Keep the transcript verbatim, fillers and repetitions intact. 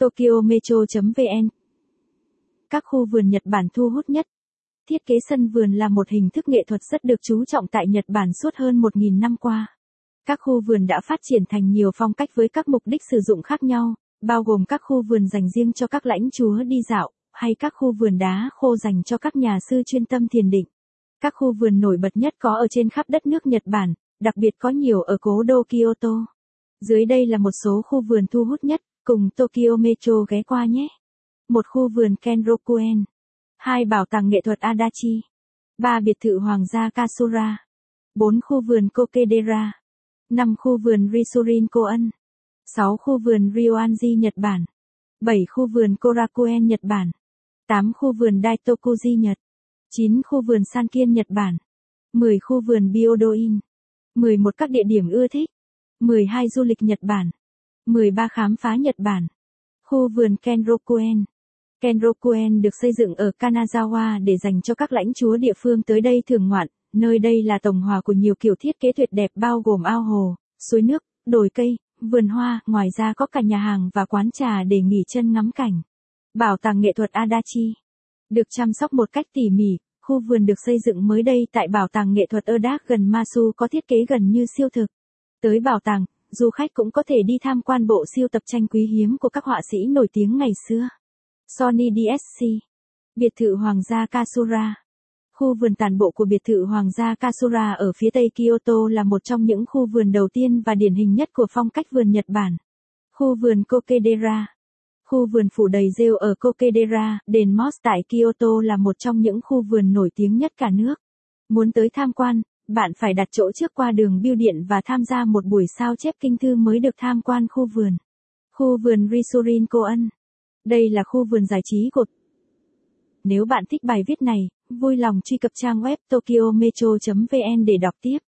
Tokyo Metro chấm vn. Các khu vườn Nhật Bản thu hút nhất. Thiết kế sân vườn là một hình thức nghệ thuật rất được chú trọng tại Nhật Bản suốt hơn một nghìn năm qua. Các khu vườn đã phát triển thành nhiều phong cách với các mục đích sử dụng khác nhau, bao gồm các khu vườn dành riêng cho các lãnh chúa đi dạo, hay các khu vườn đá khô dành cho các nhà sư chuyên tâm thiền định. Các khu vườn nổi bật nhất có ở trên khắp đất nước Nhật Bản, đặc biệt có nhiều ở cố đô Kyoto. Dưới đây là một số khu vườn thu hút nhất, cùng Tokyo Metro ghé qua nhé. một Khu vườn Kenrokuen. hai Bảo tàng nghệ thuật Adachi. ba Biệt thự Hoàng gia Kasura. bốn Khu vườn Kokedera. năm Khu vườn Ritsurin Kōen. sáu Khu vườn Ryoanji Nhật Bản. bảy Khu vườn Korakuen Nhật Bản. tám Khu vườn Daitokuji Nhật. chín Khu vườn Sankien Nhật Bản. mười Khu vườn Biodoin. mười một Các địa điểm ưa thích. mười hai Du lịch Nhật Bản. mười ba Khám phá Nhật Bản. Khu vườn Kenrokuen. Kenrokuen được xây dựng ở Kanazawa để dành cho các lãnh chúa địa phương tới đây thường ngoạn, nơi đây là tổng hòa của nhiều kiểu thiết kế tuyệt đẹp bao gồm ao hồ, suối nước, đồi cây, vườn hoa, ngoài ra có cả nhà hàng và quán trà để nghỉ chân ngắm cảnh. Bảo tàng nghệ thuật Adachi. Được chăm sóc một cách tỉ mỉ, khu vườn được xây dựng mới đây tại Bảo tàng nghệ thuật Adachi gần Masu có thiết kế gần như siêu thực. Tới bảo tàng, du khách cũng có thể đi tham quan bộ sưu tập tranh quý hiếm của các họa sĩ nổi tiếng ngày xưa. Sony đê ét xê. Biệt thự Hoàng gia Kasura. Khu vườn tản bộ của biệt thự Hoàng gia Kasura ở phía tây Kyoto là một trong những khu vườn đầu tiên và điển hình nhất của phong cách vườn Nhật Bản. Khu vườn Kokedera. Khu vườn phủ đầy rêu ở Kokedera, đền Mos tại Kyoto là một trong những khu vườn nổi tiếng nhất cả nước. Muốn tới tham quan, bạn phải đặt chỗ trước qua đường bưu điện và tham gia một buổi sao chép kinh thư mới được tham quan khu vườn. Khu vườn Ritsurin Kōen. Đây là khu vườn giải trí của. Nếu bạn thích bài viết này, vui lòng truy cập trang web Tokyo Metro chấm vn để đọc tiếp.